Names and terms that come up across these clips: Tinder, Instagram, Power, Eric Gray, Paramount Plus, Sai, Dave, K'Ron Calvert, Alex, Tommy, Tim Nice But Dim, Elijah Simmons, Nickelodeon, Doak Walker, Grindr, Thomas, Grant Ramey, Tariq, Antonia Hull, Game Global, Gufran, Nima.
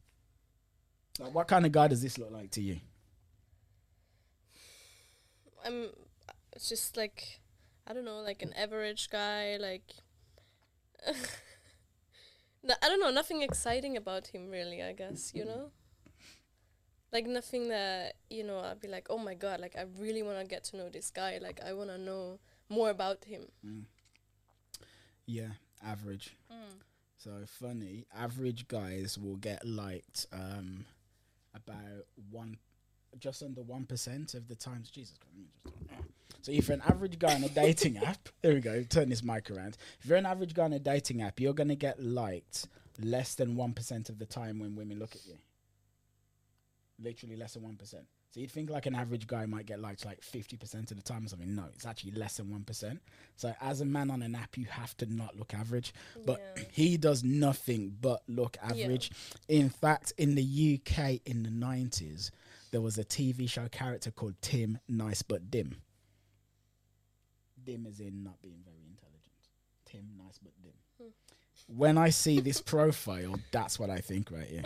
Like, what kind of guy does this look like to you? It's just like, I don't know, like an average guy, like, I don't know, nothing exciting about him really, I guess, you know? Like nothing that, you know, I'd be like, oh my God, like I really want to get to know this guy, like I want to know more about him. Mm. Yeah, average. Mm. So funny, average guys will get liked about just under 1% of the times. Jesus Christ. So if you're an average guy on a dating app, there we go, turn this mic around. If you're an average guy on a dating app, you're going to get liked less than 1% of the time when women look at you. Literally less than 1%. So you'd think like an average guy might get liked like 50% of the time or something. No, it's actually less than 1%. So as a man on an app, you have to not look average. But he does nothing but look average. Yeah. In fact, in the UK in the 90s, there was a TV show character called Tim Nice But Dim. Dim as in not being very intelligent. Tim Nice But Dim. Hmm. When I see this profile, that's what I think right here.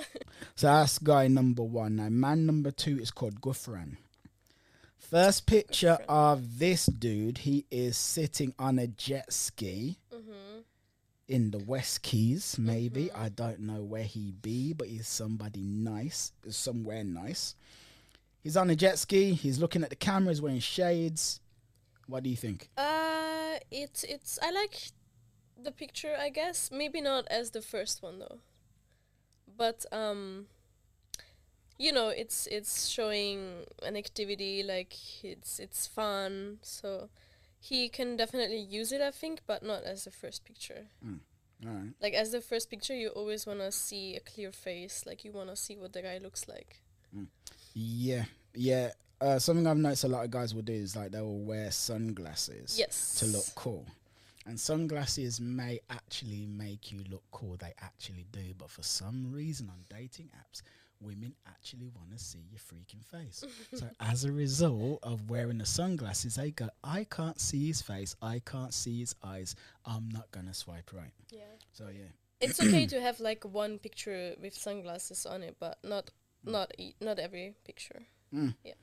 So that's guy number one. Now, man number two is called Gufran. First picture of this dude, he is sitting on a jet ski in the West Keys, maybe. I don't know where he be, but he's somewhere nice. He's on a jet ski. He's looking at the cameras, wearing shades. What do you think? I like the picture, I guess. Maybe not as the first one though, but you know, it's showing an activity, like it's fun. So he can definitely use it, I think, but not as the first picture. Mm. All right. Like as the first picture, you always want to see a clear face. Like you want to see what the guy looks like. Mm. Yeah, yeah. Something I've noticed a lot of guys will do is like they will wear sunglasses to look cool. And sunglasses may actually make you look cool. They actually do. But for some reason on dating apps, women actually want to see your freaking face. So as a result of wearing the sunglasses, they go, I can't see his face. I can't see his eyes. I'm not going to swipe right. Yeah. So, yeah. It's okay to have like one picture with sunglasses on it, but not every picture. Mm. Yeah.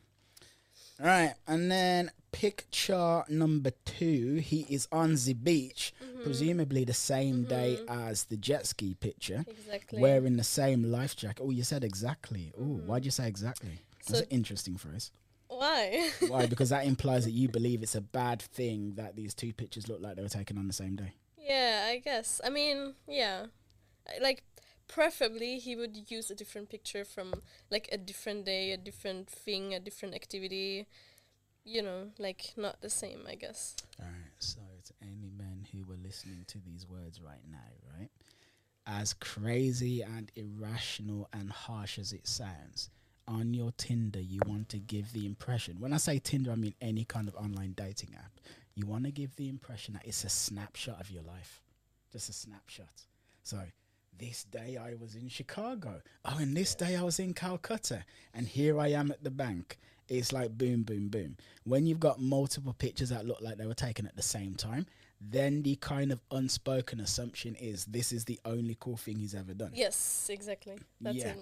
All right, and then picture number two. He is on the beach, presumably the same day as the jet ski picture. Exactly. Wearing the same life jacket. Oh, you said exactly. Oh, why'd you say exactly? So that's an interesting phrase. Why? Why? Because that implies that you believe it's a bad thing that these two pictures look like they were taken on the same day. Yeah, I guess. I mean, yeah, like, preferably he would use a different picture from like a different day, a different thing, a different activity, you know, like not the same, I guess. All right, so to any men who were listening to these words right now, right, as crazy and irrational and harsh as it sounds, on your Tinder you want to give the impression, when I say Tinder I mean any kind of online dating app, you want to give the impression that it's a snapshot of your life, just a snapshot. So this day I was in Chicago. Oh, and this day I was in Calcutta. And here I am at the bank. It's like boom, boom, boom. When you've got multiple pictures that look like they were taken at the same time, then the kind of unspoken assumption is this is the only cool thing he's ever done. Yes, exactly. That's it.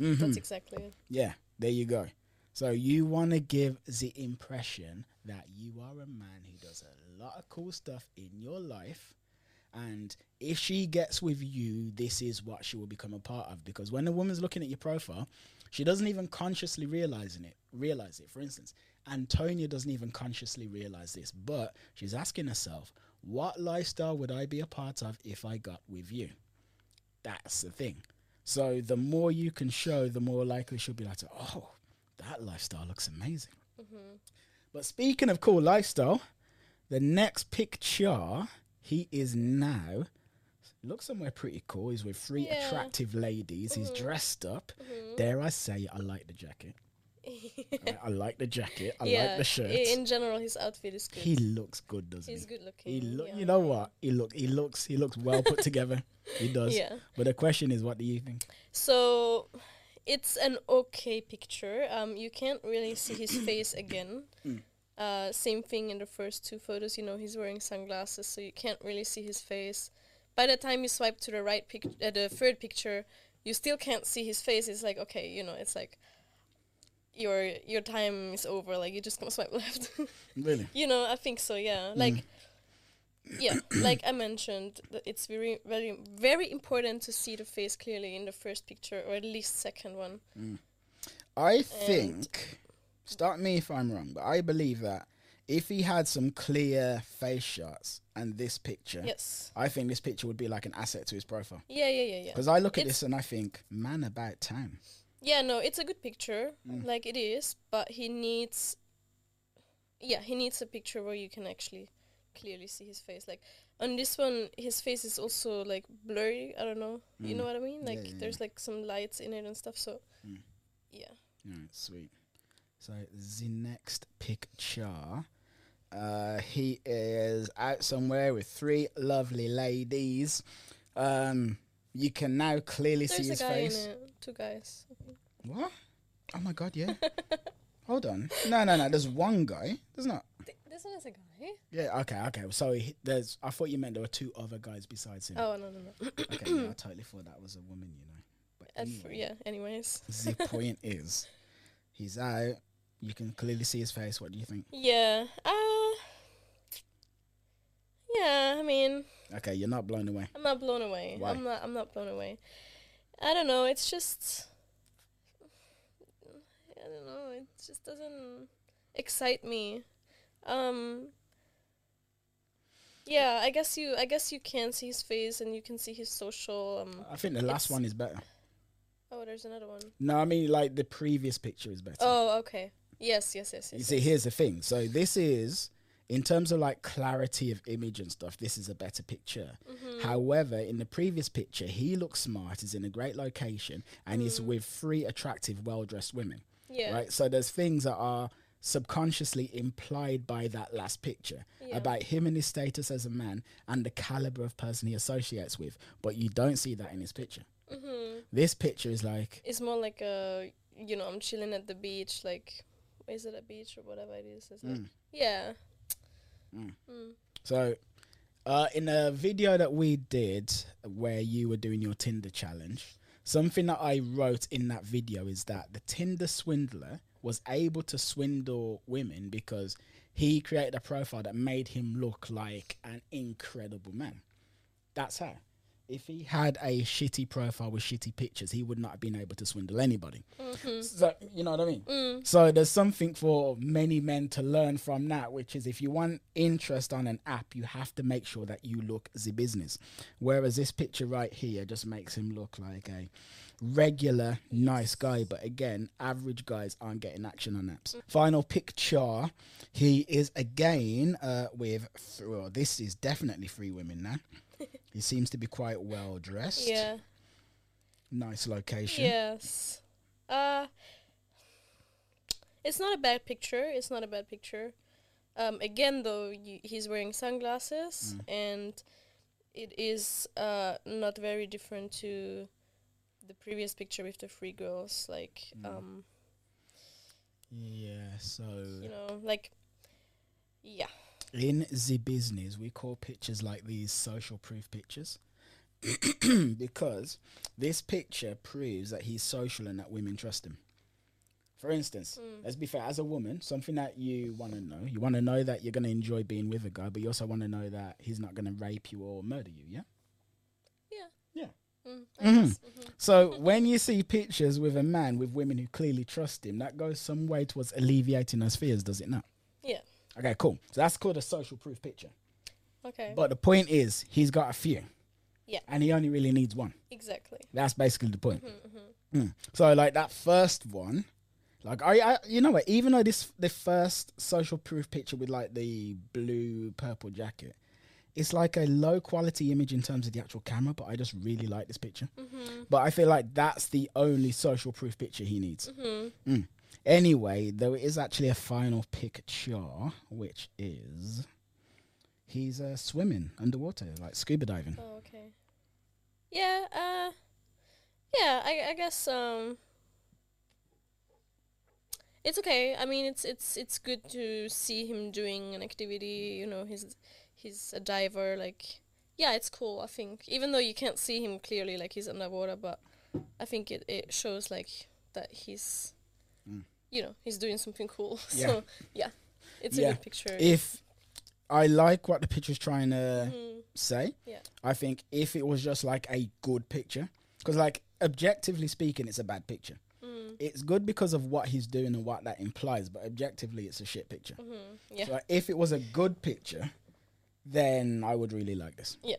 That's exactly it. Yeah, there you go. So you want to give the impression that you are a man who does a lot of cool stuff in your life. And if she gets with you, this is what she will become a part of. Because when a woman's looking at your profile, She doesn't even consciously realize it. For instance, Antonia doesn't even consciously realize this, but she's asking herself, what lifestyle would I be a part of if I got with you? That's the thing. So the more you can show, the more likely she'll be like, oh, that lifestyle looks amazing. Mm-hmm. But speaking of cool lifestyle, the next picture, he is now, looks somewhere pretty cool. He's with three attractive ladies. Mm-hmm. He's dressed up. Mm-hmm. Dare I say, I like the jacket. I like the jacket. I like the shirt. In general, his outfit is good. He looks good, doesn't he? He's good looking. You know what? He looks well put together. He does. Yeah. But the question is, what do you think? So, it's an okay picture. You can't really see his face again. Same thing in the first two photos. You know, he's wearing sunglasses, so you can't really see his face. By the time you swipe to the right, the third picture, you still can't see his face. It's like, okay, you know, it's like, your time is over, like you just gonna swipe left. Really? You know, I think so, yeah. Like like I mentioned, it's very, very, very important to see the face clearly in the first picture, or at least second one. I think start me if I'm wrong, but I believe that if he had some clear face shots and this picture, I think this picture would be like an asset to his profile. Yeah. Because I look at this and I think, man, about time. Yeah, no, it's a good picture, like it is, but he needs a picture where you can actually clearly see his face. Like, on this one, his face is also, like, blurry, I don't know, you know what I mean? Like, there's, like, some lights in it and stuff, so, Alright, sweet. So, the next picture, he is out somewhere with three lovely ladies. You can now clearly see his face. Two guys. What? Oh my god, yeah. Hold on. No. There's one guy. There's not. This one is a guy. Yeah, okay. So there's. I thought you meant there were two other guys besides him. Oh, no. Okay, no, I totally thought that was a woman, you know. But anyways. The point is, he's out. You can clearly see his face. What do you think? Yeah. Yeah, I mean. Okay, you're not blown away. I'm not blown away. Why? I'm not blown away. I don't know. It's just. I don't know. It just doesn't excite me. Yeah, I guess you can see his face and you can see his social. I think the last one is better. Oh, there's another one. No, I mean like the previous picture is better. Oh, okay. Yes. You see, here's the thing. So this is. In terms of like clarity of image and stuff, this is a better picture. Mm-hmm. However, in the previous picture, he looks smart, is in a great location, and he's with three attractive, well-dressed women. Yeah. Right. So there's things that are subconsciously implied by that last picture about him and his status as a man and the caliber of person he associates with, but you don't see that in his picture. Mm-hmm. This picture is like it's more like a I'm chilling at the beach, like is it a beach or whatever it is? So, in a video that we did where you were doing your Tinder challenge, something that I wrote in that video is that the Tinder swindler was able to swindle women because he created a profile that made him look like an incredible man. That's how. If he had a shitty profile with shitty pictures, he would not have been able to swindle anybody. Mm-hmm. So, you know what I mean? Mm. So there's something for many men to learn from that, which is if you want interest on an app, you have to make sure that you look the business. Whereas this picture right here just makes him look like a regular, nice guy. But again, average guys aren't getting action on apps. Final picture. He is again this is definitely three women now. He seems to be quite well dressed. Yeah. Nice location. Yes. It's not a bad picture. Again, though, he's wearing sunglasses, and it is not very different to the previous picture with the three girls. Like. Yeah. So. You know, like. Yeah. In the business, we call pictures like these social proof pictures because this picture proves that he's social and that women trust him. For instance, let's be fair, as a woman, something that you want to know that you're going to enjoy being with a guy, but you also want to know that he's not going to rape you or murder you, yeah? Yeah. Mm, I guess. So when you see pictures with a man with women who clearly trust him, that goes some way towards alleviating those fears, does it not? Yeah. Okay, cool. So that's called a social proof picture. Okay. But the point is, he's got a few. Yeah. And he only really needs one. Exactly. That's basically the point. Mm-hmm, mm-hmm. Mm. So like that first one, like I you know what, even though the first social proof picture with like the blue purple jacket, it's like a low quality image in terms of the actual camera, but I just really like this picture. Mm-hmm. But I feel like that's the only social proof picture he needs. Mm-hmm. Mm. Anyway, there is actually a final picture, which is he's swimming underwater, like scuba diving. Oh, okay. Yeah, yeah, I guess it's okay. I mean, it's good to see him doing an activity, you know, he's a diver, like, yeah, it's cool, I think. Even though you can't see him clearly, like, he's underwater, but I think it shows, like, that he's... you know, he's doing something cool. Yeah. So, yeah, it's a good picture. If I like what the picture's trying to say, yeah. I think if it was just like a good picture, because like objectively speaking, it's a bad picture. Mm. It's good because of what he's doing and what that implies, but objectively, it's a shit picture. Mm-hmm. Yeah. So like, if it was a good picture, then I would really like this. Yeah.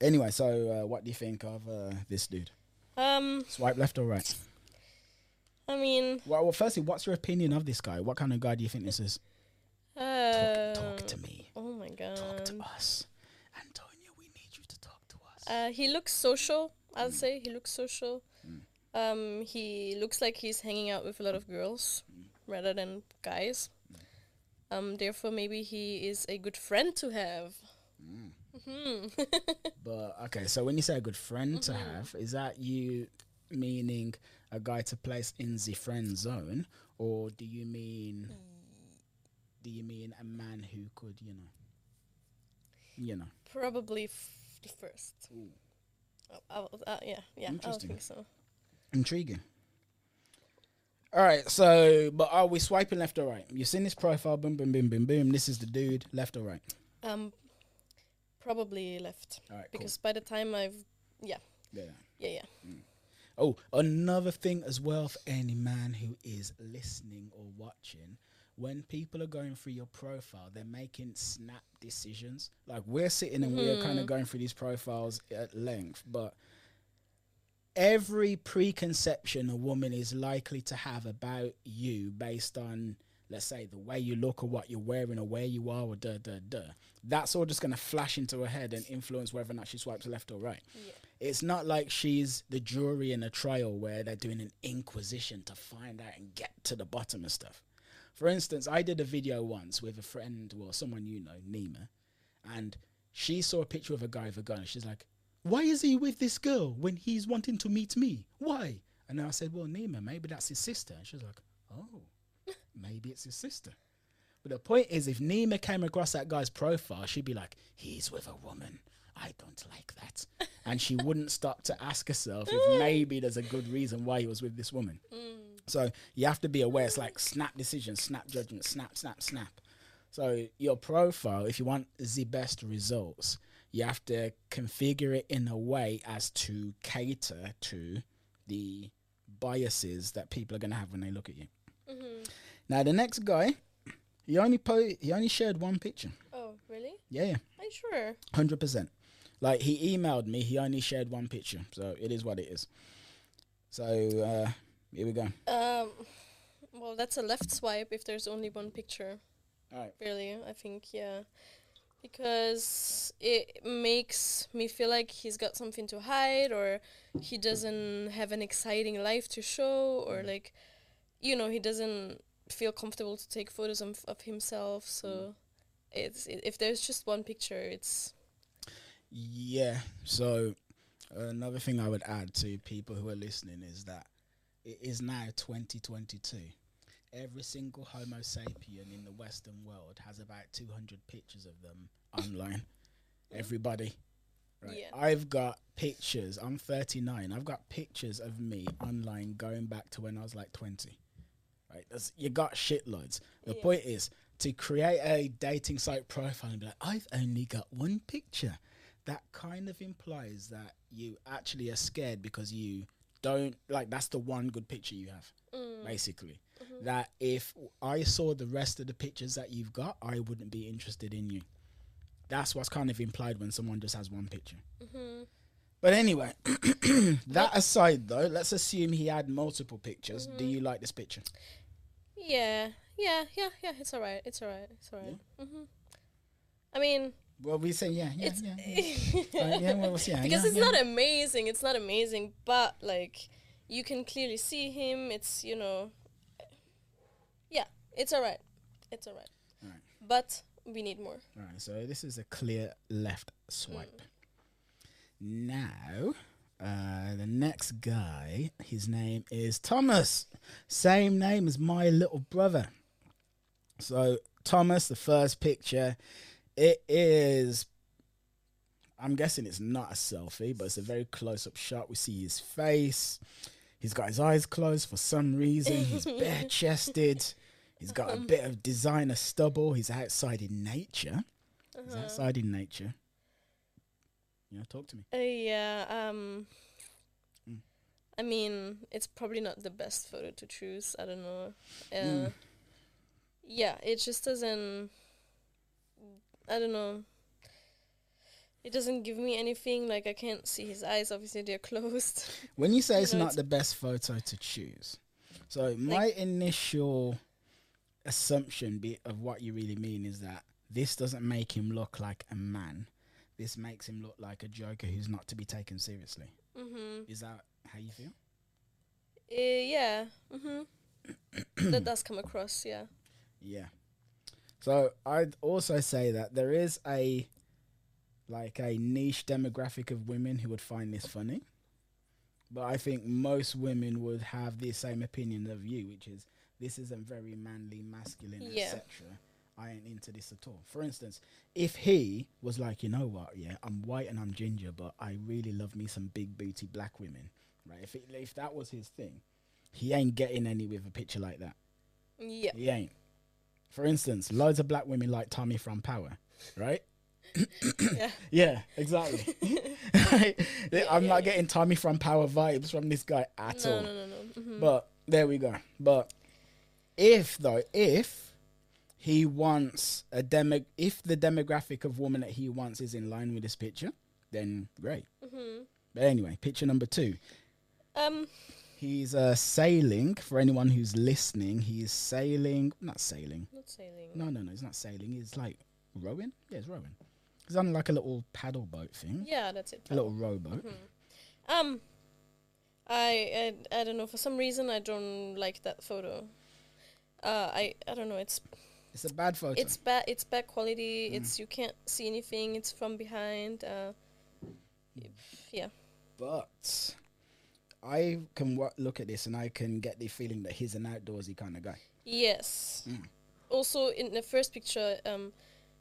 Anyway, so what do you think of this dude? Swipe left or right? I mean... Well, firstly, what's your opinion of this guy? What kind of guy do you think this is? Talk to me. Oh, my God. Talk to us. Antonia, we need you to talk to us. He looks social, I'll say. He looks social. Mm. He looks like he's hanging out with a lot of girls rather than guys. Mm. Therefore, maybe he is a good friend to have. Mm. Mm-hmm. But, okay, so when you say a good friend to have, is that you meaning... a guy to place in the friend zone, or do you mean a man who could, you know? Probably the first. Yeah, I think so. Intriguing. All right, so, but are we swiping left or right? You've seen this profile, boom, boom, boom, boom, boom. This is the dude, left or right? Probably left. All right, because cool. By the time I've, yeah. Mm. Oh, another thing as well for any man who is listening or watching, when people are going through your profile, they're making snap decisions. Like we're sitting and we're kind of going through these profiles at length, but every preconception a woman is likely to have about you based on, let's say, the way you look or what you're wearing or where you are or that's all just going to flash into her head and influence whether or not she swipes left or right. Yeah. It's not like she's the jury in a trial where they're doing an inquisition to find out and get to the bottom of stuff. For instance, I did a video once with a friend, well, someone you know, Nima, and she saw a picture of a guy with a gun. And she's like, why is he with this girl when he's wanting to meet me? Why? And I said, well, Nima, maybe that's his sister. And she was like, oh, maybe it's his sister. But the point is, if Nima came across that guy's profile, she'd be like, he's with a woman. I don't like that. And she wouldn't stop to ask herself if maybe there's a good reason why he was with this woman. Mm. So you have to be aware. It's like snap decision, snap judgment, snap. So your profile, if you want the best results, you have to configure it in a way as to cater to the biases that people are going to have when they look at you. Mm-hmm. Now, the next guy, he only shared one picture. Oh, really? Yeah. Are you sure? 100%. Like, he emailed me, he only shared one picture. So, it is what it is. So, here we go. Well, that's a left swipe if there's only one picture. All right. Really, I think, yeah. Because it makes me feel like he's got something to hide, or he doesn't have an exciting life to show, or, like, you know, he doesn't feel comfortable to take photos of himself. So, if there's just one picture, it's... Yeah, so another thing I would add to people who are listening is that it is now 2022. Every single Homo sapien in the Western world has about 200 pictures of them online. Everybody. Right? Yeah. I've got pictures. I'm 39. I've got pictures of me online going back to when I was like 20. Right? You got shitloads. The point is to create a dating site profile and be like, I've only got one picture. that kind of implies that you actually are scared because you don't, like, that's the one good picture you have, basically. Mm-hmm. That if I saw the rest of the pictures that you've got, I wouldn't be interested in you. That's what's kind of implied when someone just has one picture. Mm-hmm. But anyway, that aside though, let's assume he had multiple pictures. Mm-hmm. Do you like this picture? Yeah. It's all right. Yeah? Mm-hmm. I mean... Well, we say yeah. Because it's not amazing. It's not amazing, but like you can clearly see him. It's, you know, yeah, it's all right. It's all right. All right. But we need more. All right. So this is a clear left swipe. Now, the next guy, his name is Thomas. Same name as my little brother. So Thomas, the first picture. It is, I'm guessing it's not a selfie, but it's a very close-up shot. We see his face. He's got his eyes closed for some reason. He's bare-chested. He's got a bit of designer stubble. He's outside in nature. He's outside in nature. Yeah, talk to me. I mean, it's probably not the best photo to choose. I don't know. Yeah, it just doesn't... I don't know. It doesn't give me anything. Like, I can't see his eyes. Obviously, they're closed. When you say you it's not the best photo to choose, so like my initial assumption of what you really mean is that this doesn't make him look like a man. This makes him look like a joker who's not to be taken seriously. Mm-hmm. Is that how you feel? Yeah. Mm-hmm. That does come across, yeah. Yeah. So I'd also say that there is a niche demographic of women who would find this funny. But I think most women would have the same opinion of you, which is, this isn't very manly, masculine, etc. I ain't into this at all. For instance, if he was like, you know what, yeah, I'm white and I'm ginger, but I really love me some big booty black women. Right? If that was his thing, he ain't getting any with a picture like that. Yeah. He ain't. For instance, loads of black women like Tommy from Power, right? Yeah, exactly. I'm not getting Tommy from Power vibes from this guy at all. No. Mm-hmm. But there we go. But if he wants if the demographic of woman that he wants is in line with this picture, then great. Mm-hmm. But anyway, picture number 2. He's sailing. For anyone who's listening, he's sailing. Not sailing. No, he's not sailing. He's like rowing. Yeah, he's rowing. He's on like a little paddle boat thing. Yeah, that's it. A little rowboat. Mm-hmm. I don't know. For some reason, I don't like that photo. I don't know. It's a bad photo. It's bad. It's bad quality. Mm. It's, you can't see anything. It's from behind. Yeah. But I can look at this and I can get the feeling that he's an outdoorsy kind of guy. Yes. Mm. Also, in the first picture,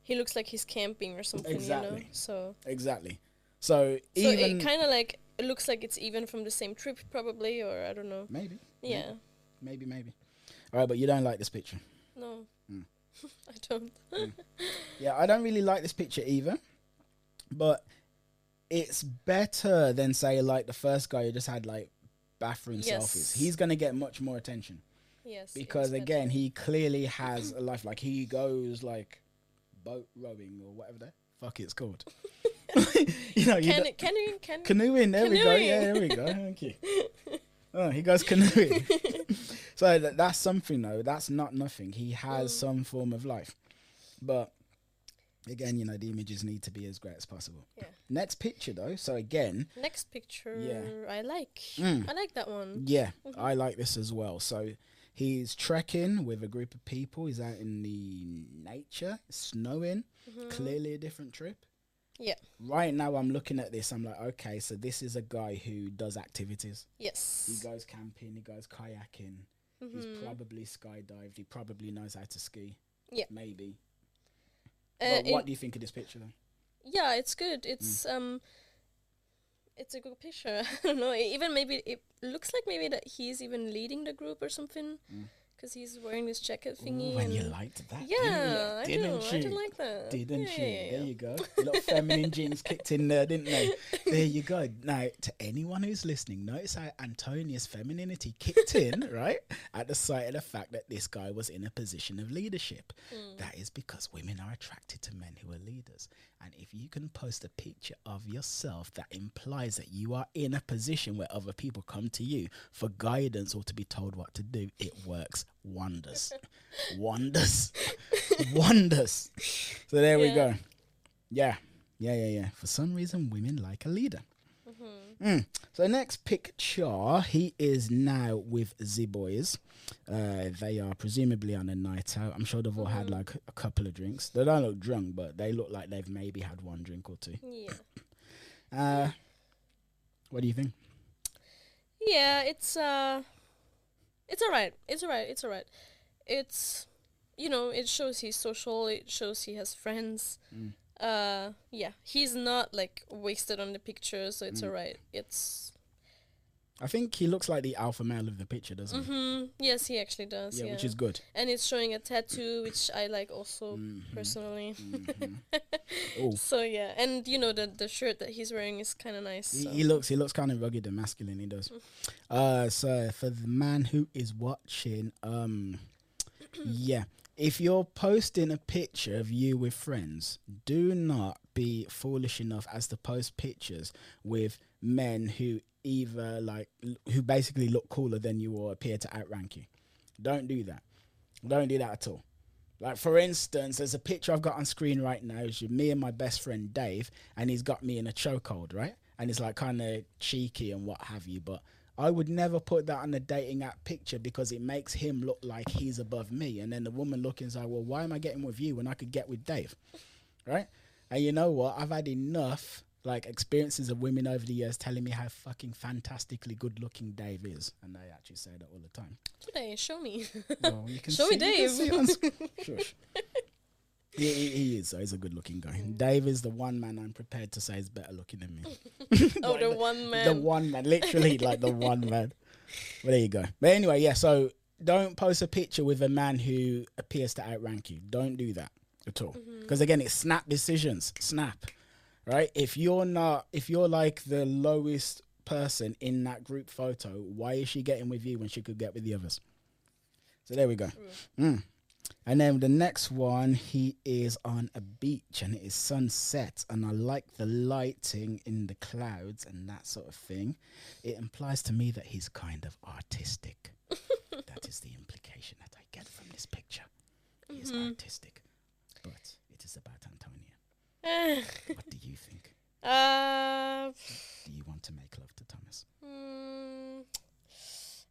he looks like he's camping or something. Exactly. You know? Exactly. So even it kind of like it looks like it's even from the same trip, probably, or I don't know. Maybe. Yeah. Maybe. All right, but you don't like this picture. No. Mm. I don't. Mm. Yeah, I don't really like this picture either, but it's better than, say, like the first guy who just had like bathroom selfies. He's going to get much more attention. Yes. Because again, he clearly has a life. Like he goes like boat rowing or whatever that fuck it's called. You know, canoeing. There we go. Yeah, there we go. Thank you. Oh, he goes canoeing. So that's something though. That's not nothing. He has some form of life. But again, you know, the images need to be as great as possible. Yeah. Next picture, though. So again... Next picture, yeah. I like. Mm. I like that one. Yeah, I like this as well. So he's trekking with a group of people. He's out in the nature, snowing. Mm-hmm. Clearly a different trip. Yeah. Right now, I'm looking at this. I'm like, okay, so this is a guy who does activities. Yes. He goes camping. He goes kayaking. Mm-hmm. He's probably skydived. He probably knows how to ski. Yeah. Maybe. Well, what do you think of this picture then? Yeah, it's good. It's it's a good picture. I don't know. It looks like maybe that he's even leading the group or something, because he's wearing this jacket thingy. Ooh, and you liked that. Yeah, didn't you? I do. I do like that. Didn't you? Yeah. There you go. A lot of feminine genes kicked in there, didn't they? There you go. Now, to anyone who's listening, notice how Antonia's femininity kicked in, right, at the sight of the fact that this guy was in a position of leadership. Mm. That is because women are attracted to men who are leaders. And if you can post a picture of yourself that implies that you are in a position where other people come to you for guidance or to be told what to do, it works wonders. Wonders. Wonders. So there we go. Yeah. For some reason, women like a leader. Mm-hmm. So next picture, he is now with the boys. They are presumably on a night out. I'm sure they've all had like a couple of drinks. They don't look drunk, but they look like they've maybe had one drink or two. Yeah. What do you think? Yeah, it's all right. It's, you know, it shows he's social. It shows he has friends. Mm. Yeah, he's not like wasted on the picture, so it's all right. I think he looks like the alpha male of the picture, doesn't he? Yes, he actually does. Yeah, which is good. And it's showing a tattoo, which I like also personally. So yeah, and you know the shirt that he's wearing is kind of nice. He looks kind of rugged and masculine. He does. So for the man who is watching, yeah. If you're posting a picture of you with friends, do not be foolish enough as to post pictures with men who either like who basically look cooler than you or appear to outrank you. Don't do that. Don't do that at all. Like, for instance, there's a picture I've got on screen right now. It's me and my best friend Dave, and he's got me in a chokehold, right? And it's like kind of cheeky and what have you, but I would never put that on the dating app picture because it makes him look like he's above me. And then the woman looking is like, well, why am I getting with you when I could get with Dave? Right? And you know what? I've had enough like experiences of women over the years telling me how fucking fantastically good looking Dave is. And they actually say that all the time. Today, show me. Well, you can show me Dave. Shush. He is. So he's a good-looking guy. Dave is the one man I'm prepared to say is better looking than me. Oh, like the one man. The one man. Literally, like the one man. Well, there you go. But anyway, yeah, so don't post a picture with a man who appears to outrank you. Don't do that at all. Because, again, it's snap decisions. Snap. Right? If you're like the lowest person in that group photo, why is she getting with you when she could get with the others? So there we go. And then the next one, he is on a beach and it is sunset, and I like the lighting in the clouds and that sort of thing. It implies to me that he's kind of artistic. That is the implication that I get from this picture. He is artistic, but it is about Antonia. What do you think? Do you want to make love to Thomas?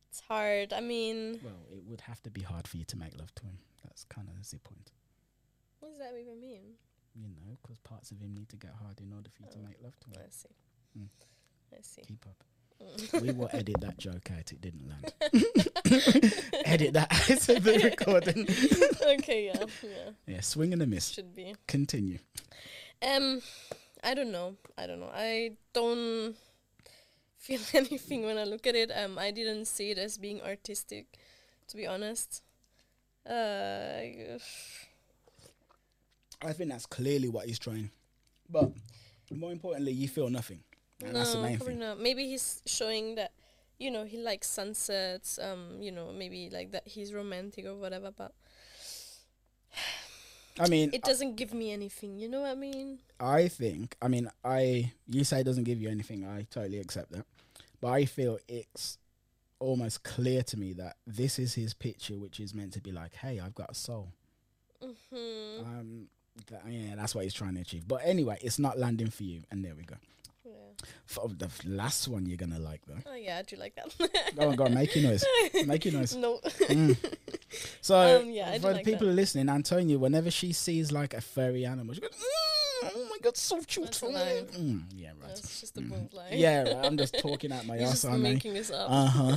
It's hard. I mean... Well, it would have to be hard for you to make love to him. That's kind of the point. What does that even mean? You know, because parts of him need to get hard in order for you to make love to him. I see. I see. Keep up. We will edit that joke out. It didn't land. Edit that out of the recording. Okay, yeah. Yeah, swing and a miss. Should be. Continue. I don't know. I don't feel anything when I look at it. I didn't see it as being artistic, to be honest. I think that's clearly what he's trying, but more importantly, you feel nothing. And no, that's the main thing. Not. Maybe he's showing that, you know, he likes sunsets. You know, maybe like that he's romantic or whatever. But I mean, it doesn't give me anything. You know what I mean? You say it doesn't give you anything. I totally accept that, but I feel it's almost clear to me that this is his picture, which is meant to be like, hey, I've got a soul. Yeah, that's what he's trying to achieve. But anyway, it's not landing for you, and there we go. Yeah. For the last one you're going to like, though. Oh, yeah, I do like that. Go on, make your noise. Make your noise. No. So, for the like people who are listening, Antonia, whenever she sees, like, a furry animal, she goes, oh my god, so cute. Yeah, right. That's just a bold line. Yeah, right. I'm just talking out my ass, aren't I? You're just making this up.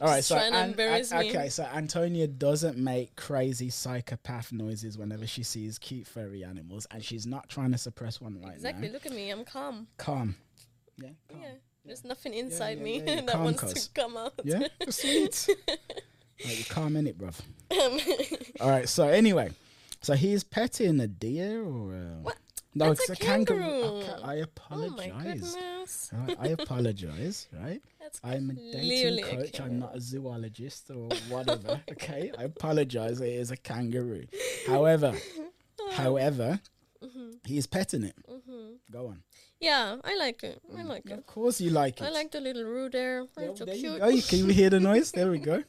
All right, so so Antonia doesn't make crazy psychopath noises whenever she sees cute furry animals, and she's not trying to suppress one right now. Exactly. Look at me, I'm calm. Yeah. Calm. There's nothing inside me that wants to come out. Yeah, sweet. Like, you can't minute, bruv. All right, so anyway. So he's petting a deer or a... What? No, it's a kangaroo. I apologize. Oh my I apologize, right? That's I'm a dating coach. I'm not a zoologist or whatever, okay? I apologize. It is a kangaroo. However, mm-hmm. he's petting it. Mm-hmm. Go on. Yeah, I like it. I like it. Of course you like it. I like the little roo there. It's so cute. Oh, can you hear the noise? There we go.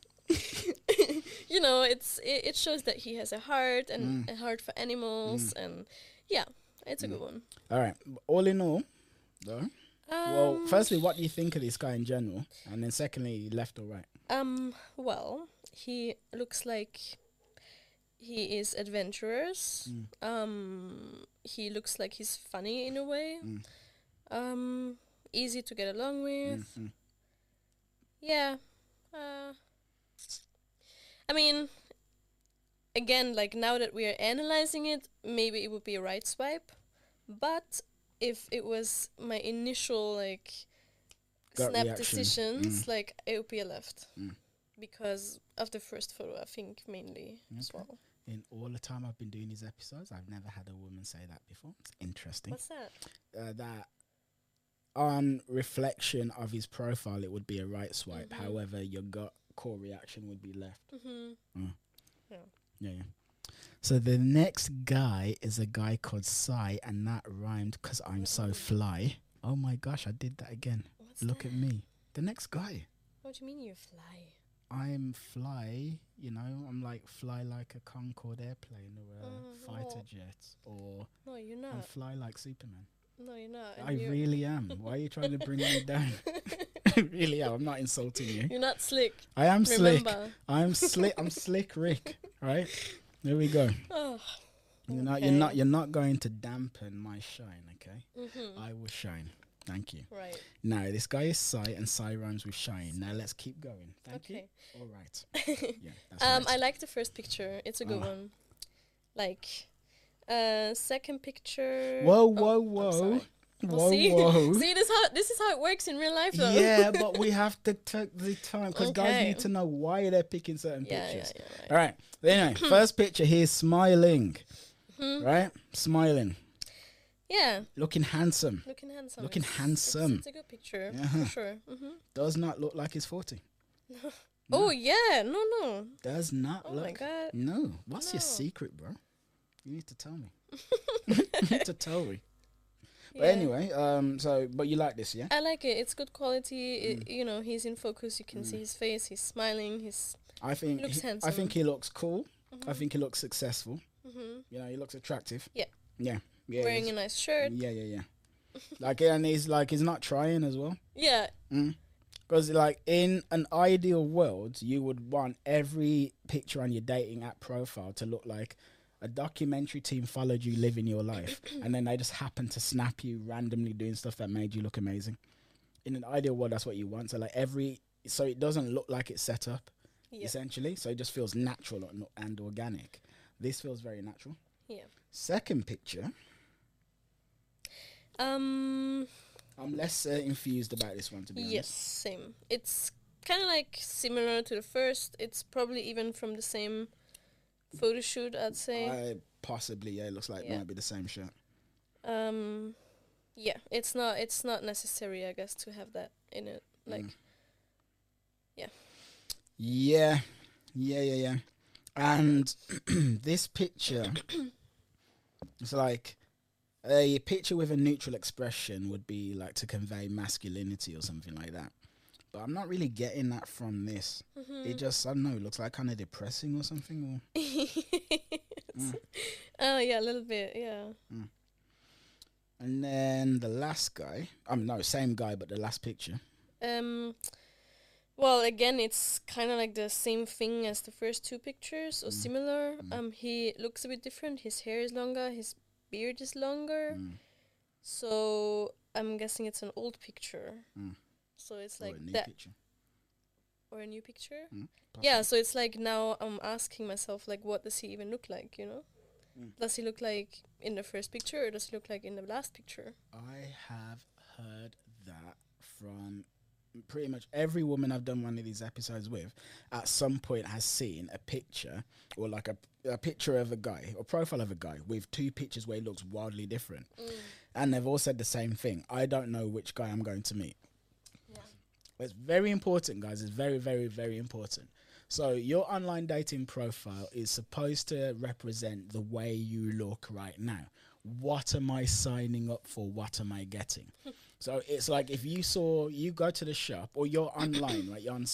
You know, it shows that he has a heart and a heart for animals and yeah. It's a good one. All right. All in all, though. Well, firstly, what do you think of this guy in general? And then secondly, left or right? Well, he looks like he is adventurous. He looks like he's funny in a way. Easy to get along with. Yeah. I mean... Again, like now that we are analyzing it, maybe it would be a right swipe. But if it was my initial like decisions, like it would be a left because of the first photo, I think mainly as well. In all the time I've been doing these episodes, I've never had a woman say that before. It's interesting. What's that? That on reflection of his profile, it would be a right swipe. However, your gut core reaction would be left. Yeah. Yeah. So the next guy is a guy called Sai, and that rhymed because I'm so fly. Oh my gosh, I did that again. Look at me. The next guy. What do you mean you're fly? I'm fly, you know, I'm like fly like a Concorde airplane or a fighter jet or... No, you're not. I'm fly like Superman. No, you're not. I really am. Why are you trying to bring me down? I really am. I'm not insulting you. You're not slick. I am slick. I'm slick. I'm slick Rick. Right? There we go. Oh, you're not going to dampen my shine, okay? I will shine. Thank you. Right. Now this guy is Sai, and Sai rhymes with shine. Now let's keep going. Thank you. All right. Yeah, that's right. I like the first picture. It's a good one. Like second picture. Whoa, whoa, whoa. Whoa, whoa. See, this is how it works in real life, though. Yeah, but we have to take the time because guys need to know why they're picking certain pictures. Yeah, all right. Anyway, first picture, he's smiling, right? Smiling. Yeah. Looking handsome. Looking handsome. Looking handsome. It's a good picture, for sure. Does not look like he's 40. No. Oh, yeah. No, no. Does not look. Oh, my God. No. What's your secret, bro? You need to tell me. You need to tell me. But anyway, but you like this, yeah? I like it. It's good quality. It, you know, he's in focus. You can see his face. He's smiling. I think he looks handsome. I think he looks cool. I think he looks successful. You know, he looks attractive. Yeah. Yeah. Wearing a nice shirt. Yeah, yeah, yeah. Like, and he's like, he's not trying as well. Yeah. Because like in an ideal world, you would want every picture on your dating app profile to look like a documentary team followed you living your life and then they just happened to snap you randomly doing stuff that made you look amazing. In an ideal world, that's what you want. So like so it doesn't look like it's set up essentially. So it just feels natural and organic. This feels very natural. Yeah. Second picture. I'm less infused about this one, to be honest. Yes, same. It's kind of like similar to the first. It's probably even from the same photo shoot, I'd say. Possibly, yeah. It looks like it might be the same shirt. Yeah, it's not necessary, I guess, to have that in it. Like, yeah. And this picture, it's like a picture with a neutral expression would be like to convey masculinity or something like that. But I'm not really getting that from this. It just, I don't know, it looks like kind of depressing or something. Or oh, yeah, a little bit, yeah. And then the last guy, no, same guy, but the last picture. Well, again, it's kind of like the same thing as the first two pictures or similar. He looks a bit different. His hair is longer. His beard is longer. So I'm guessing it's an old picture. So it's like that, or a new picture. Yeah, so it's like now I'm asking myself, like, what does he even look like? You know, does he look like in the first picture, or does he look like in the last picture? I have heard that from and pretty much every woman I've done one of these episodes with at some point has seen a picture or like a picture of a guy or profile of a guy with two pictures where he looks wildly different. Mm. And they've all said the same thing. I don't know which guy I'm going to meet. Yeah. It's very important, guys. It's very, very, very important. So your online dating profile is supposed to represent the way you look right now. What am I signing up for? What am I getting? So it's like if you saw, you go to the shop or you're online, like you're on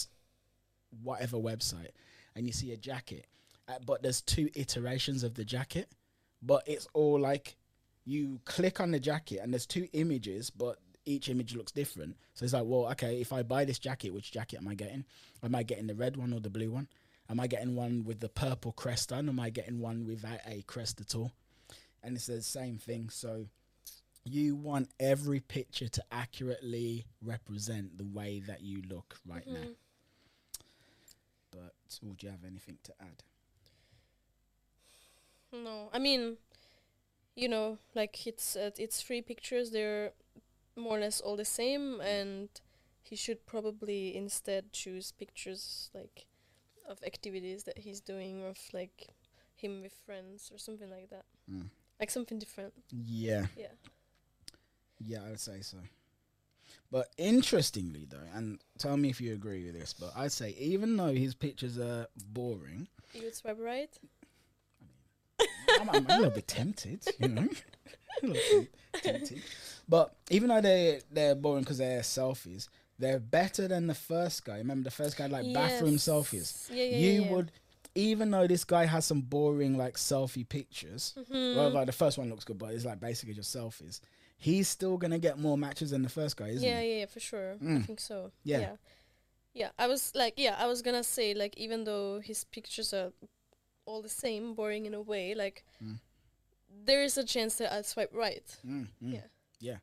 whatever website and you see a jacket, but there's two iterations of the jacket, but it's all like you click on the jacket and there's two images, but each image looks different. So it's like, well, okay, if I buy this jacket, which jacket am I getting? Am I getting the red one or the blue one? Am I getting one with the purple crest on? Am I getting one without a crest at all? And it's the same thing. So you want every picture to accurately represent the way that you look right now. But would you have anything to add? No, I mean, you know, like it's three pictures. They're more or less all the same, and he should probably instead choose pictures like of activities that he's doing, of like him with friends or something like that. Like something different. Yeah. Yeah. Yeah, I would say so. But interestingly though, and tell me if you agree with this, but I'd say even though his pictures are boring, you would swipe right? I mean, I'm a little bit tempted, you know. But even though they're boring because they're selfies, they're better than the first guy. Remember the first guy, like bathroom selfies. Yeah, you would, even though this guy has some boring like selfie pictures, well, like the first one looks good, but it's like basically just selfies. He's still gonna get more matches than the first guy, isn't he? Yeah, for sure. I think so. Yeah. I was gonna say, like, even though his pictures are all the same, boring in a way, like. There is a chance that I'll swipe right. Yeah.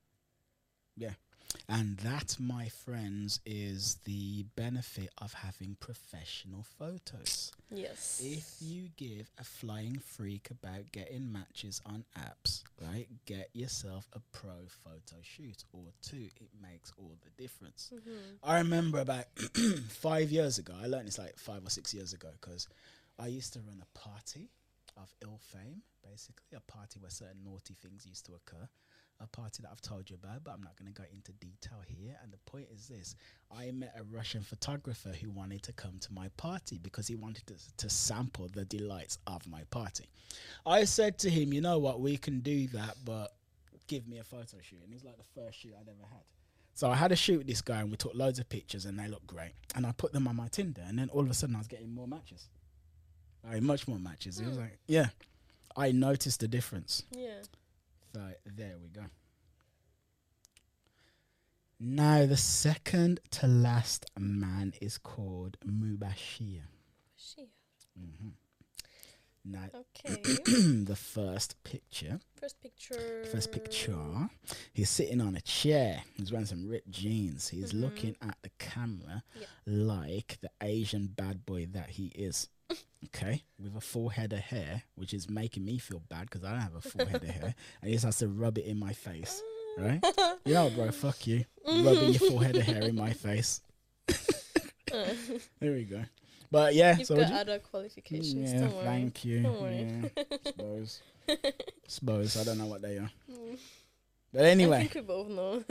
And that, my friends, is the benefit of having professional photos. Yes. If you give a flying freak about getting matches on apps, right, get yourself a pro photo shoot or two. It makes all the difference. I remember about 5 years ago, I learned this like 5 or 6 years ago, because I used to run a party of ill fame, basically, a party where certain naughty things used to occur, a party that I've told you about, but I'm not going to go into detail here. And the point is this, I met a Russian photographer who wanted to come to my party because he wanted to sample the delights of my party. I said to him, you know what, we can do that, but give me a photo shoot. And it was like the first shoot I'd ever had. So I had a shoot with this guy and we took loads of pictures and they looked great. And I put them on my Tinder and then all of a sudden I was getting more matches. Much more matches. It was like, yeah, I noticed the difference. Yeah. So there we go. Now the second to last man is called Mubashiya. Now okay. The first picture. First picture. He's sitting on a chair. He's wearing some ripped jeans. He's looking at the camera like the Asian bad boy that he is. Okay, with a full head of hair, which is making me feel bad because I don't have a full head of hair. And he just has to rub it in my face, right? You know, bro, fuck you. Rubbing your full head of hair in my face. There we go. But yeah. You've got other qualifications, yeah, don't worry. Thank you. Don't worry. Yeah, suppose. I don't know what they are. But anyway. I think we both know.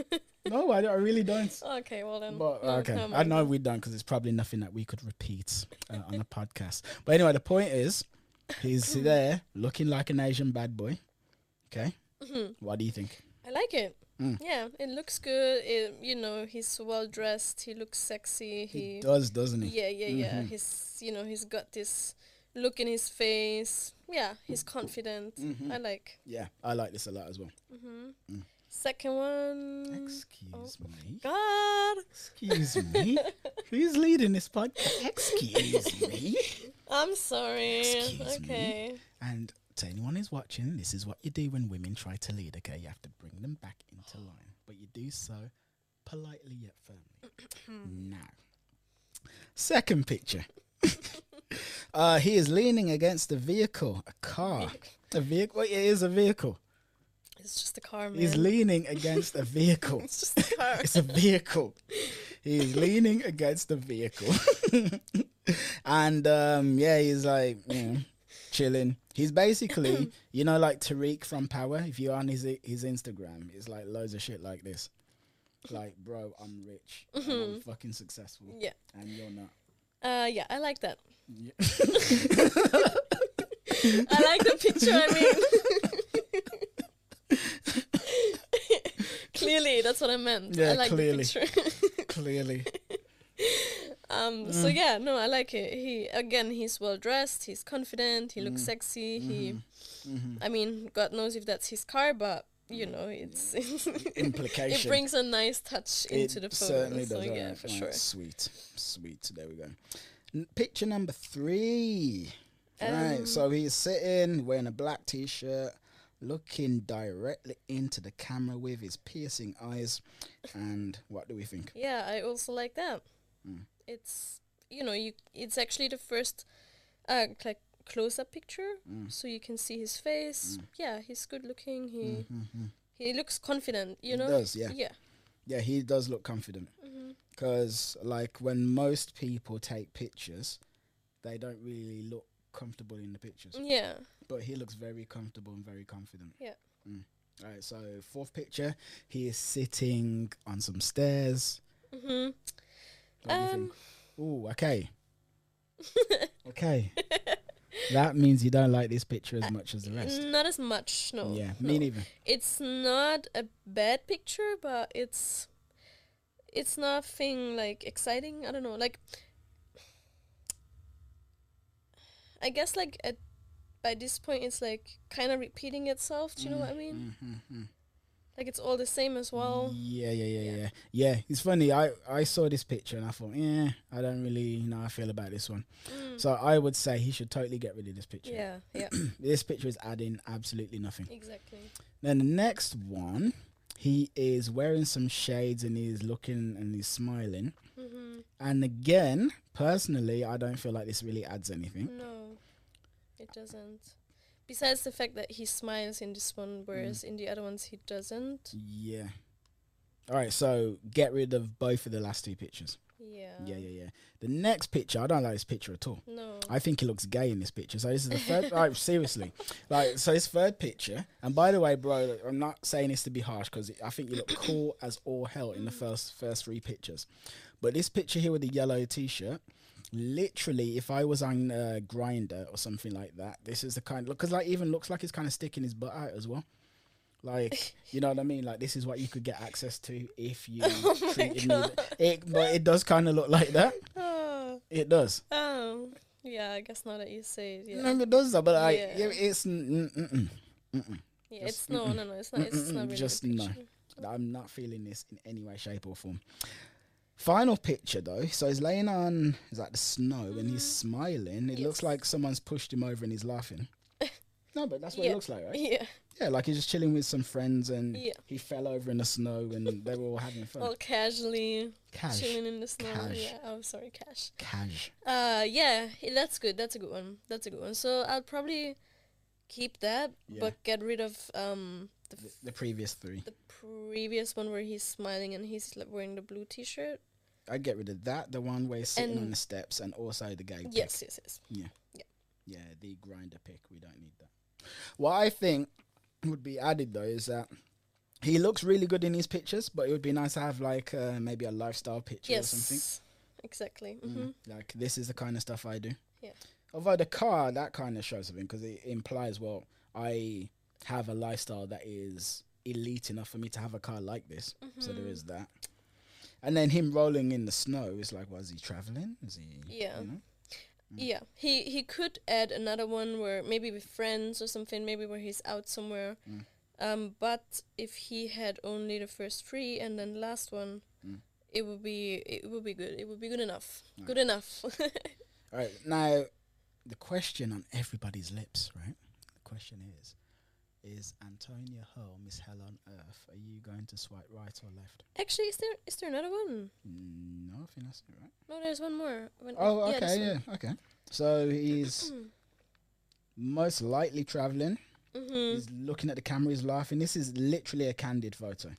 No, I really don't. Okay, well then. But, okay, I know we don't because it's probably nothing that we could repeat on a podcast. But anyway, the point is, he's there looking like an Asian bad boy. Okay? What do you think? I like it. Yeah, it looks good. You know, he's well-dressed. He looks sexy. He does, doesn't he? Yeah. He's got this look in his face. Yeah, he's confident. I like. Yeah, I like this a lot as well. Second one. Excuse me. God. Excuse me. Who's leading this podcast? Excuse me. I'm sorry. Excuse me. And to anyone who's watching, this is what you do when women try to lead, okay? You have to bring them back into line. But you do so politely yet firmly. Now, second picture. He is leaning against a vehicle, a car. A vehicle? It is a vehicle. It's just a car, man. He's leaning against a vehicle. It's just a car. It's a vehicle. He's leaning against the vehicle. And yeah, he's like, you know, chilling. He's basically, you know, like Tariq from Power. If you're on his Instagram, it's like loads of shit like this. Like, bro, I'm rich. Mm-hmm. And I'm fucking successful. Yeah. And you're not. Yeah, I like that. Yeah. I like the picture, I mean. Clearly, that's what I meant. Yeah, I like clearly. The picture. Clearly. So yeah, no, I like it. He, again, he's well dressed, he's confident, he looks sexy, I mean, God knows if that's his car, but you know, it's implication. It brings a nice touch into the photo. Certainly does. So yeah, for sure. Sweet, sweet. There we go. Picture number three. Right. So he's sitting wearing a black t-shirt, looking directly into the camera with his piercing eyes. And what do we think? Yeah, I also like that. It's, you know, it's actually the first like close-up picture, so you can see his face. Yeah, he's good looking. He looks confident, you know. He does, yeah. Yeah, he does look confident. Because like when most people take pictures, they don't really look comfortable in the pictures. Yeah. But he looks very comfortable and very confident. Yeah. All right, so fourth picture, he is sitting on some stairs. Ooh, okay. Okay. That means you don't like this picture as much as the rest. Not as much, no. Yeah, no. Me neither. It's not a bad picture, but it's nothing like exciting. I don't know. Like, I guess like by this point it's like kind of repeating itself. Do you know what I mean? Like it's all the same as well. Yeah. It's funny. I saw this picture and I thought, yeah, I don't really know how I feel about this one. So I would say he should totally get rid of this picture. Yeah, yeah. This picture is adding absolutely nothing. Exactly. Then the next one, he is wearing some shades and he's looking and he's smiling. And again, personally, I don't feel like this really adds anything. No, it doesn't. Besides the fact that he smiles in this one, whereas in the other ones he doesn't. Yeah. All right, so get rid of both of the last two pictures. Yeah. The next picture, I don't like this picture at all. No. I think he looks gay in this picture. So this is the third, like, seriously. Like, so this third picture, and by the way, bro, like, I'm not saying this to be harsh because I think you look cool as all hell in the first three pictures. But this picture here with the yellow T-shirt, literally, if I was on a Grindr or something like that, this is the kind, because like even looks like he's kind of sticking his butt out as well. Like, you know what I mean? Like, this is what you could get access to if you treated me. But it does kind of look like that. Oh. It does. Oh, yeah, I guess now that you say it. Yeah. No, it does, but like, it's... Yeah, it's no, it's not. It's not really just no. I'm not feeling this in any way, shape or form. Final picture though, so he's laying on, it's like the snow, and he's smiling. It looks like someone's pushed him over and he's laughing. No, but that's what it looks like, right? Yeah. Yeah, like he's just chilling with some friends and he fell over in the snow and they were all having fun. Well, casually chilling in the snow. Yeah. Oh, sorry, Cash. Yeah, that's good. That's a good one. So I'll probably keep that, but get rid of the previous three. The previous one where he's smiling and he's wearing the blue T-shirt. I'd get rid of that. The one where he's sitting on the steps and also the gay pic. Yes. Yeah, the Grindr pic. We don't need that. What I think would be added though is that he looks really good in his pictures, but it would be nice to have like maybe a lifestyle picture or something. Exactly. Like this is the kind of stuff I do. Yeah. Although the car, that kind of shows something because it implies, well, I have a lifestyle that is elite enough for me to have a car like this. So there is that. And then him rolling in the snow is like, well, is he traveling? Is he? Yeah. You know? Yeah, he could add another one where maybe with friends or something, maybe where he's out somewhere. But if he had only the first three and then the last one, it would be good. It would be good enough. Right. Good enough. All right. Now, the question on everybody's lips, right? The question is Antonia Hull Miss Hell on Earth? Are you going to swipe right or left? Actually, is there another one? No, I think that's it, right? No, there's one more. Okay. So he's most likely traveling. He's looking at the camera. He's laughing. This is literally a candid photo.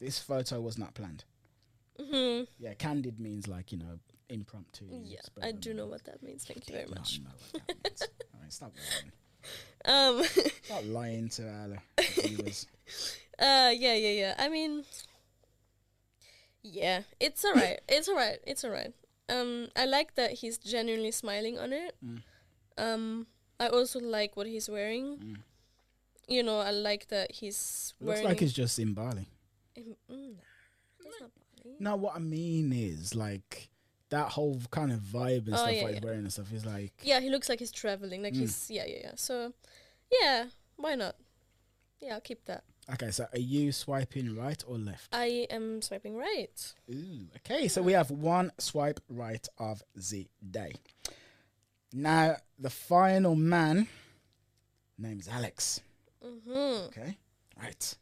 This photo was not planned. Mm-hmm. Yeah, candid means like, you know, impromptu. Yeah, I do know what that means. Thank you very much. I know what that means. All right, stop lying. Stop lying to our viewers. Yeah. I mean, yeah, it's all right. I like that he's genuinely smiling on it. Mm. I also like what he's wearing. Mm. You know, I like that he's wearing... Looks like it's just in Bali. That's not Bali. No, what I mean is, like, that whole kind of vibe and stuff he's wearing and stuff is like... Yeah, he looks like he's travelling. Like, he's... Yeah. So, yeah, why not? Yeah, I'll keep that. Okay, so are you swiping right or left? I am swiping right. Ooh, okay. Yeah. So we have one swipe right of the day. Now, the final man... Name's Alex. Mm-hmm. Okay, right.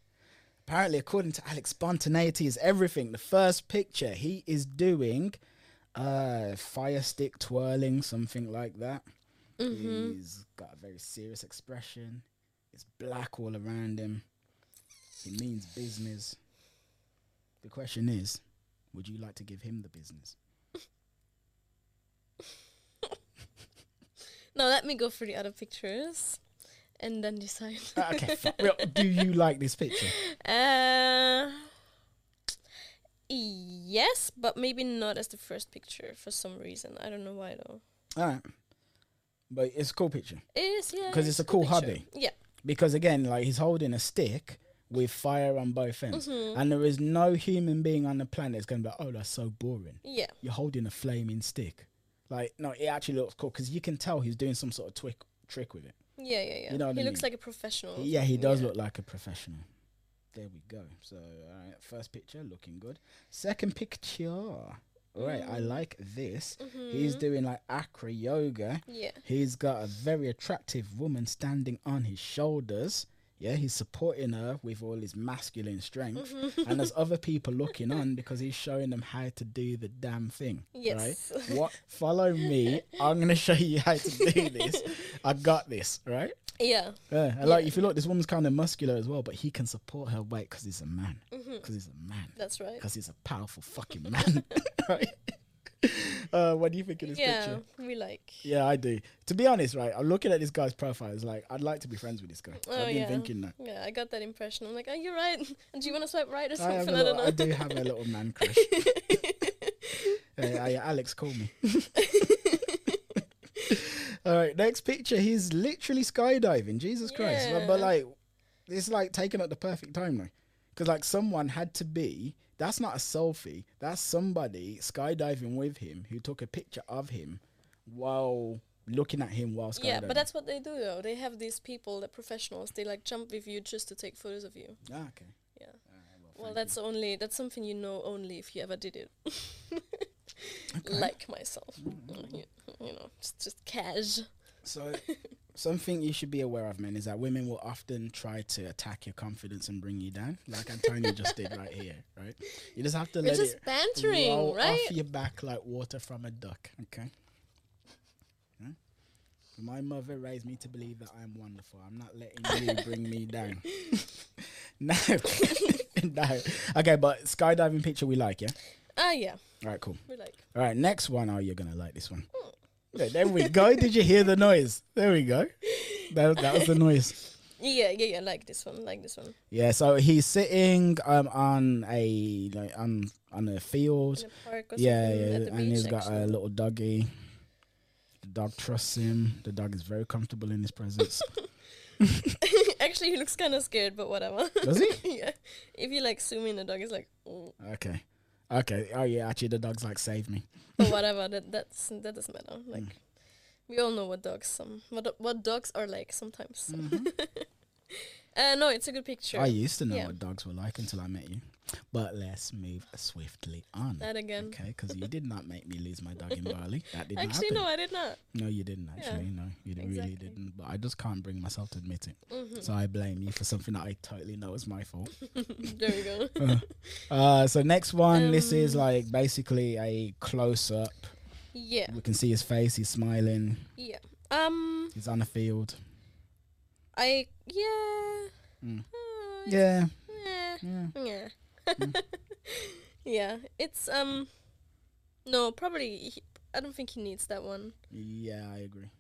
Apparently, according to Alex, spontaneity is everything. The first picture, he is doing fire stick twirling, something like that. Mm-hmm. He's got a very serious expression. It's black all around him. He means business. The question is, would you like to give him the business? No, let me go for the other pictures. And then decide. Okay. Well, do you like this picture? Yes, but maybe not as the first picture for some reason. I don't know why though. All right, but it's a cool picture. It is, yeah. Because it's a cool hobby. Yeah. Because again, like he's holding a stick with fire on both ends, and there is no human being on the planet that's going to be like, "Oh, that's so boring." Yeah. You're holding a flaming stick. Like, no, it actually looks cool because you can tell he's doing some sort of trick with it. Yeah. You know what I mean? Looks like a professional. Yeah, he does look like a professional. There we go. So, all right, first picture, looking good. Second picture. All right, I like this. He's doing, like, acro yoga. Yeah. He's got a very attractive woman standing on his shoulders. Yeah, he's supporting her with all his masculine strength. And there's other people looking on because he's showing them how to do the damn thing. Yes. Right? What? Follow me. I'm going to show you how to do this. I got this, right? Yeah. Like, if you look, this woman's kind of muscular as well, but he can support her weight because he's a man. Because he's a man. That's right. Because he's a powerful fucking man. Right? What do you think of this picture? Yeah, we like. Yeah, I do. To be honest, right, I'm looking at this guy's profile. It's like, I'd like to be friends with this guy. Oh, I've been thinking that. Yeah, I got that impression. I'm like, oh, you're right. And do you want to swipe right or something? I don't know. I do have a little man crush. Alex, call me. All right, next picture. He's literally skydiving. Jesus Christ. But like, it's like taking up the perfect time, though. Because like someone had to be... That's not a selfie. That's somebody skydiving with him who took a picture of him while looking at him while skydiving. Yeah, but that's what they do, though. They have these people, the professionals, they, like, jump with you just to take photos of you. Ah, okay. Yeah. Well, that's something you know only if you ever did it. Okay. Like myself. Mm-hmm. You know, just cash. So... Something you should be aware of, men, is that women will often try to attack your confidence and bring you down, like Antonia just did right here, right? You just have to let it roll off your back like water from a duck, okay? Huh? My mother raised me to believe that I'm wonderful. I'm not letting you bring me down. No. No. Okay, but skydiving picture we like, yeah? Yeah. All right, cool. We like. All right, next one. Oh, you're going to like this one. Oh. There we go. Did you hear the noise? There we go. That was the noise. Yeah. Like this one. Yeah. So he's sitting on a field. In a park or something, and he's got a little doggy. The dog trusts him. The dog is very comfortable in his presence. Actually, he looks kind of scared, but whatever. Does he? Yeah. If you like zoom in, the dog is like. Oh. Okay. Oh yeah. Actually, the dog's like, save me. But whatever. That doesn't matter. Like, we all know what dogs are like sometimes. So. Mm-hmm. No, it's a good picture. I used to know what dogs were like until I met you. But let's move swiftly on. That again. Okay, because you did not make me lose my dog in Bali. That didn't happen. Actually, no, I did not. No, you didn't. Actually, no, you really didn't. But I just can't bring myself to admit it. Mm-hmm. So I blame you for something that I totally know is my fault. There we go. So next one. This is like basically a close up. Yeah. We can see his face. He's smiling. Yeah. He's on a field. Yeah. Mm. Yeah. Yeah. Yeah, it's no, probably I don't think he needs that one. Yeah, I agree.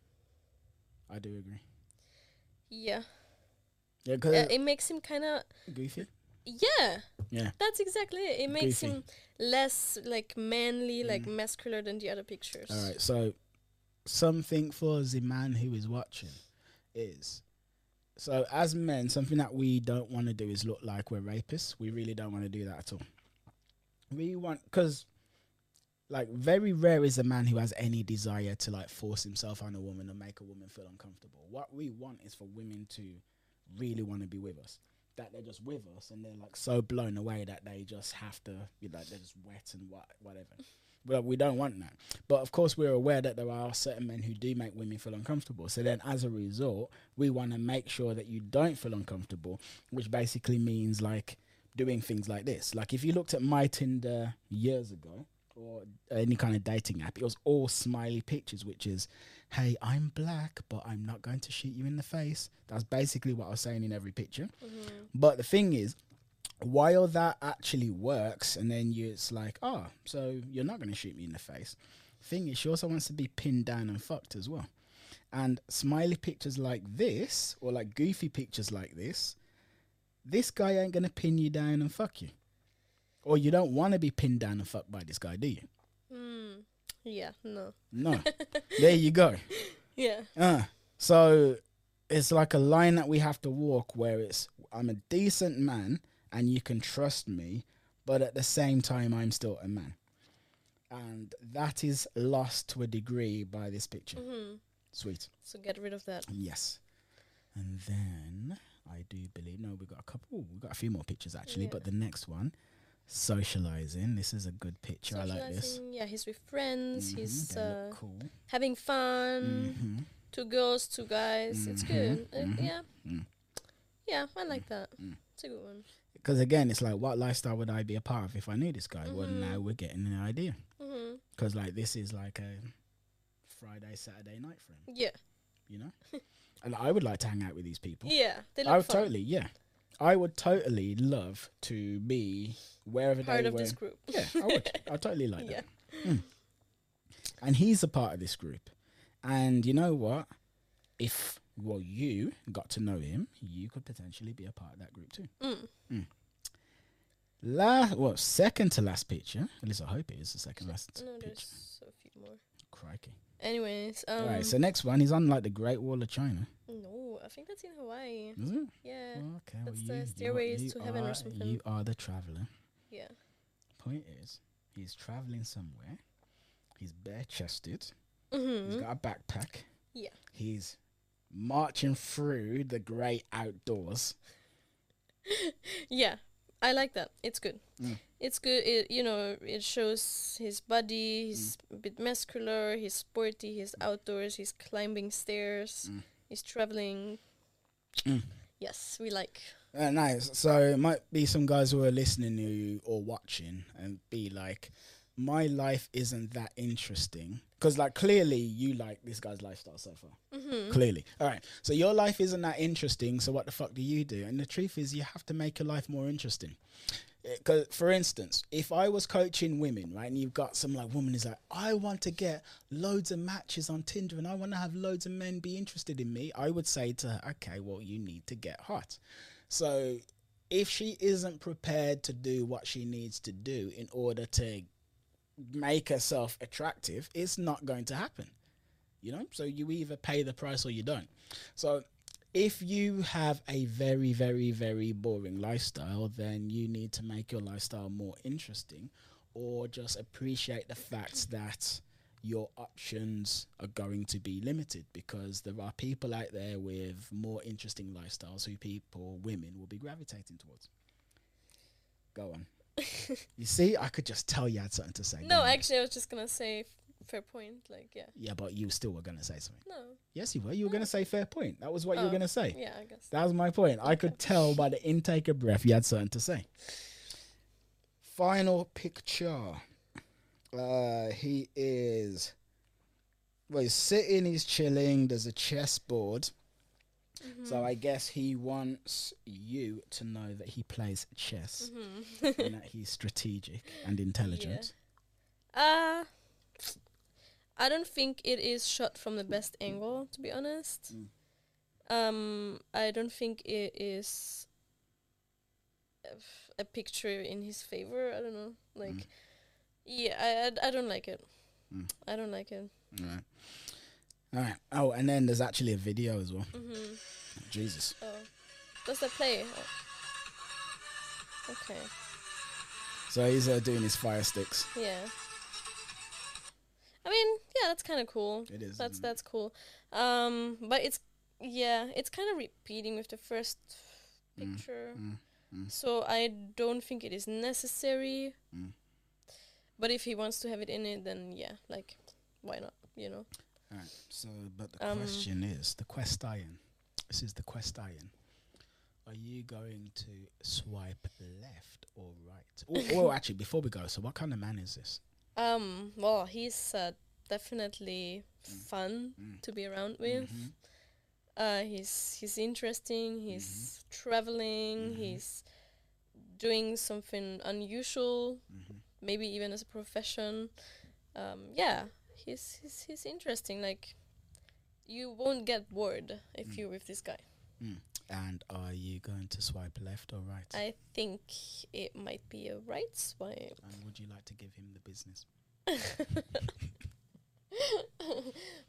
I do agree. Yeah. Yeah, cause it makes him kind of goofy. Yeah. Yeah. That's exactly it. It makes goofy. Him less like manly, like muscular than the other pictures. All right. So, something for the man who is watching is, so as men, something that we don't want to do is look like we're rapists. We really don't want to do that at all. We want, because like very rare is a man who has any desire to like force himself on a woman or make a woman feel uncomfortable. What we want is for women to really want to be with us, that they're just with us and they're like so blown away that they just have to be like, they're just wet and whatever. Well, we don't want that. But of course we're aware that there are certain men who do make women feel uncomfortable. So then as a result, we want to make sure that you don't feel uncomfortable, which basically means like doing things like this. Like if you looked at my Tinder years ago or any kind of dating app, it was all smiley pictures, which is, hey, I'm black, but I'm not going to shoot you in the face. That's basically what I was saying in every picture. Mm-hmm. But the thing is, while that actually works, and then it's like, oh, so you're not going to shoot me in the face. Thing is, she also wants to be pinned down and fucked as well. And smiley pictures like this, or like goofy pictures like this, this guy ain't going to pin you down and fuck you. Or you don't want to be pinned down and fucked by this guy, do you? Mm, yeah, no. No. There you go. Yeah. So it's like a line that we have to walk where it's, I'm a decent man and you can trust me, but at the same time, I'm still a man. And that is lost to a degree by this picture. Mm-hmm. Sweet. So get rid of that. Yes. And then I do believe, no, we've got a couple, ooh, we've got a few more pictures actually, yeah. But the next one, socializing. This is a good picture. I like this. Yeah, he's with friends. Mm-hmm. He's cool. Having fun. Mm-hmm. Two girls, two guys. Mm-hmm. It's good. Mm-hmm. Yeah. Mm. Yeah, I like that. Mm. It's a good one. Because again, it's like, what lifestyle would I be a part of if I knew this guy? Mm-hmm. Well, now we're getting an idea. Because mm-hmm. like this is like a Friday, Saturday night for him. Yeah. You know? And I would like to hang out with these people. Yeah, they look I would fun. Totally, yeah. I would totally love to be wherever they were. Part of this group. Yeah, I would. I totally like yeah. that. Mm. And he's a part of this group. And you know what? If, well, you got to know him, you could potentially be a part of that group too. Mm. Mm. Second to last picture. At least I hope it is the second last picture. There's a few more. Crikey. Anyways, right, so next one is on like the Great Wall of China. No, I think that's in Hawaii. Is it? Yeah. Okay. That's the stairways to heaven or something. You are the traveler. Yeah. Point is, he's traveling somewhere. He's bare-chested. Mm-hmm. He's got a backpack. Yeah. He's marching through the great outdoors. Yeah, I like that. It's good. Mm. It's good. It, you know, it shows his body. He's a bit muscular. He's sporty. He's outdoors. He's climbing stairs. Mm. He's traveling. Mm. Yes, we like. Nice. So it might be some guys who are listening to or watching and be like, my life isn't that interesting. Because like clearly you like this guy's lifestyle so far. Mm-hmm. Clearly. All right. So your life isn't that interesting. So what the fuck do you do? And the truth is you have to make your life more interesting. Because, for instance, if I was coaching women, right, and you've got some like woman is like, I want to get loads of matches on Tinder and I want to have loads of men be interested in me, I would say to her, okay, well, you need to get hot. So if she isn't prepared to do what she needs to do in order to make herself attractive, it's not going to happen, you know? So you either pay the price or you don't. So if you have a very, very, very boring lifestyle, then you need to make your lifestyle more interesting or just appreciate the fact that your options are going to be limited because there are people out there with more interesting lifestyles who women will be gravitating towards. Go on. You see, I could just tell you had something to say. No, actually, I was just going to say fair point, like, yeah. Yeah, but you still were going to say something. No. Yes, you were. You were going to say fair point. That was what you were going to say. Yeah, I guess. That was my point. Okay. I could tell by the intake of breath you had something to say. Final picture. He is... Well, he's sitting, he's chilling. There's a chessboard. Mm-hmm. So I guess he wants you to know that he plays chess, mm-hmm. and that he's strategic and intelligent. Yeah. I don't think it is shot from the best angle, to be honest. Mm. I don't think it is a picture in his favor. I don't know. Like, yeah, I don't like it. Mm. I don't like it. All right. All right. Oh, and then there's actually a video as well. Mm-hmm. Jesus. Oh, does that play? Oh. Okay. So he's doing his fire sticks. Yeah. I mean, yeah, that's kind of cool. It is. That's cool. But it's, yeah, it's kind of repeating with the first picture. So I don't think it is necessary. Mm. But if he wants to have it in it, then yeah, like, why not, you know? All right, so, but the question is, the quest iron. This is the quest iron. Are you going to swipe left or right? Well, actually, before we go, so what kind of man is this? Well, he's definitely fun to be around with. Mm-hmm. He's interesting, he's traveling, he's doing something unusual, maybe even as a profession. Yeah, he's interesting. Like, you won't get bored if you're with this guy. Mm. And are you going to swipe left or right? I think it might be a right swipe. And would you like to give him the business?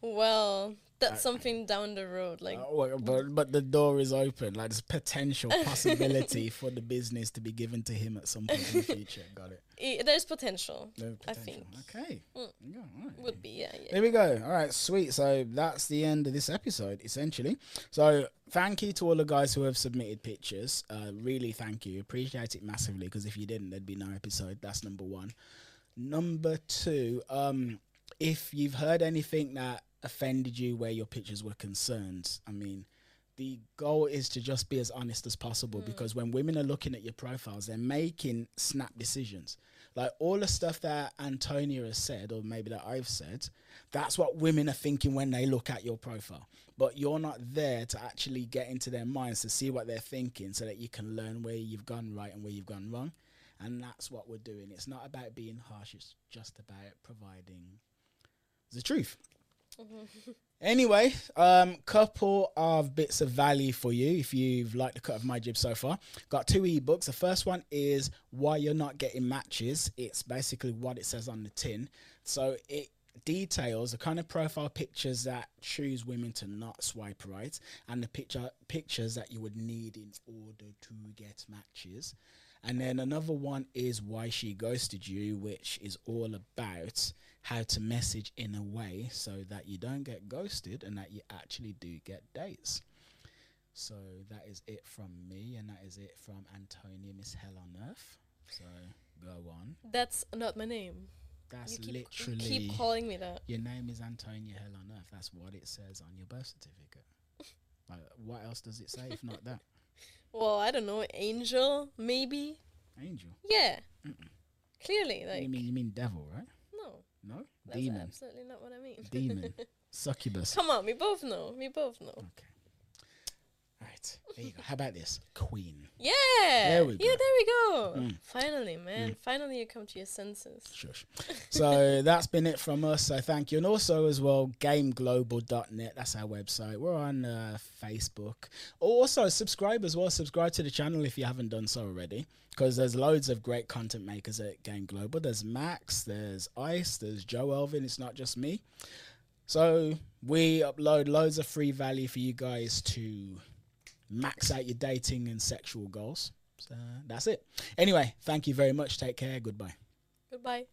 Well, that's something down the road, like. But the door is open. Like, there's potential possibility for the business to be given to him at some point in the future. Got it. There's potential. There's potential. I think. Okay. Mm. Yeah, right. Would be. Yeah. Yeah. There we go. All right. Sweet. So that's the end of this episode, essentially. So thank you to all the guys who have submitted pictures. Really, thank you. Appreciate it massively. Because if you didn't, there'd be no episode. That's number one. Number two. If you've heard anything that offended you where your pictures were concerned, I mean, the goal is to just be as honest as possible, because when women are looking at your profiles, they're making snap decisions. Like, all the stuff that Antonia has said, or maybe that I've said, that's what women are thinking when they look at your profile. But you're not there to actually get into their minds to see what they're thinking so that you can learn where you've gone right and where you've gone wrong. And that's what we're doing. It's not about being harsh. It's just about providing the truth. Anyway, couple of bits of value for you if you've liked the cut of my jib so far. Got two ebooks. The first one is Why You're Not Getting Matches. It's basically what it says on the tin. So it details the kind of profile pictures that choose women to not swipe right, and the pictures that you would need in order to get matches. And then another one is Why She Ghosted You, which is all about how to message in a way so that you don't get ghosted and that you actually do get dates. So that is it from me, and that is it from Antonia, Miss Hell on Earth. So go on. That's not my name. That's literally... You keep calling me that. Your name is Antonia Hell on Earth. That's what it says on your birth certificate. Like, what else does it say if not that? Well, I don't know, angel, maybe. Angel? Yeah. Mm-mm. Clearly. Like, you mean devil, right? No. No? That's demon. That's absolutely not what I mean. Demon. Succubus. Come on, we both know. We both know. Okay. All right. There you go. How about this? Queen. Yeah. There we go. Yeah, there we go. Mm. Finally, man. Mm. Finally, you come to your senses. Shush. So that's been it from us. So thank you. And also as well, gameglobal.net. That's our website. We're on Facebook. Also, subscribe as well. Subscribe to the channel if you haven't done so already, because there's loads of great content makers at Game Global. There's Max, there's Ice, there's Joe Elvin. It's not just me. So we upload loads of free value for you guys to max out your dating and sexual goals. So that's it. Anyway, thank you very much. Take care. Goodbye. Goodbye.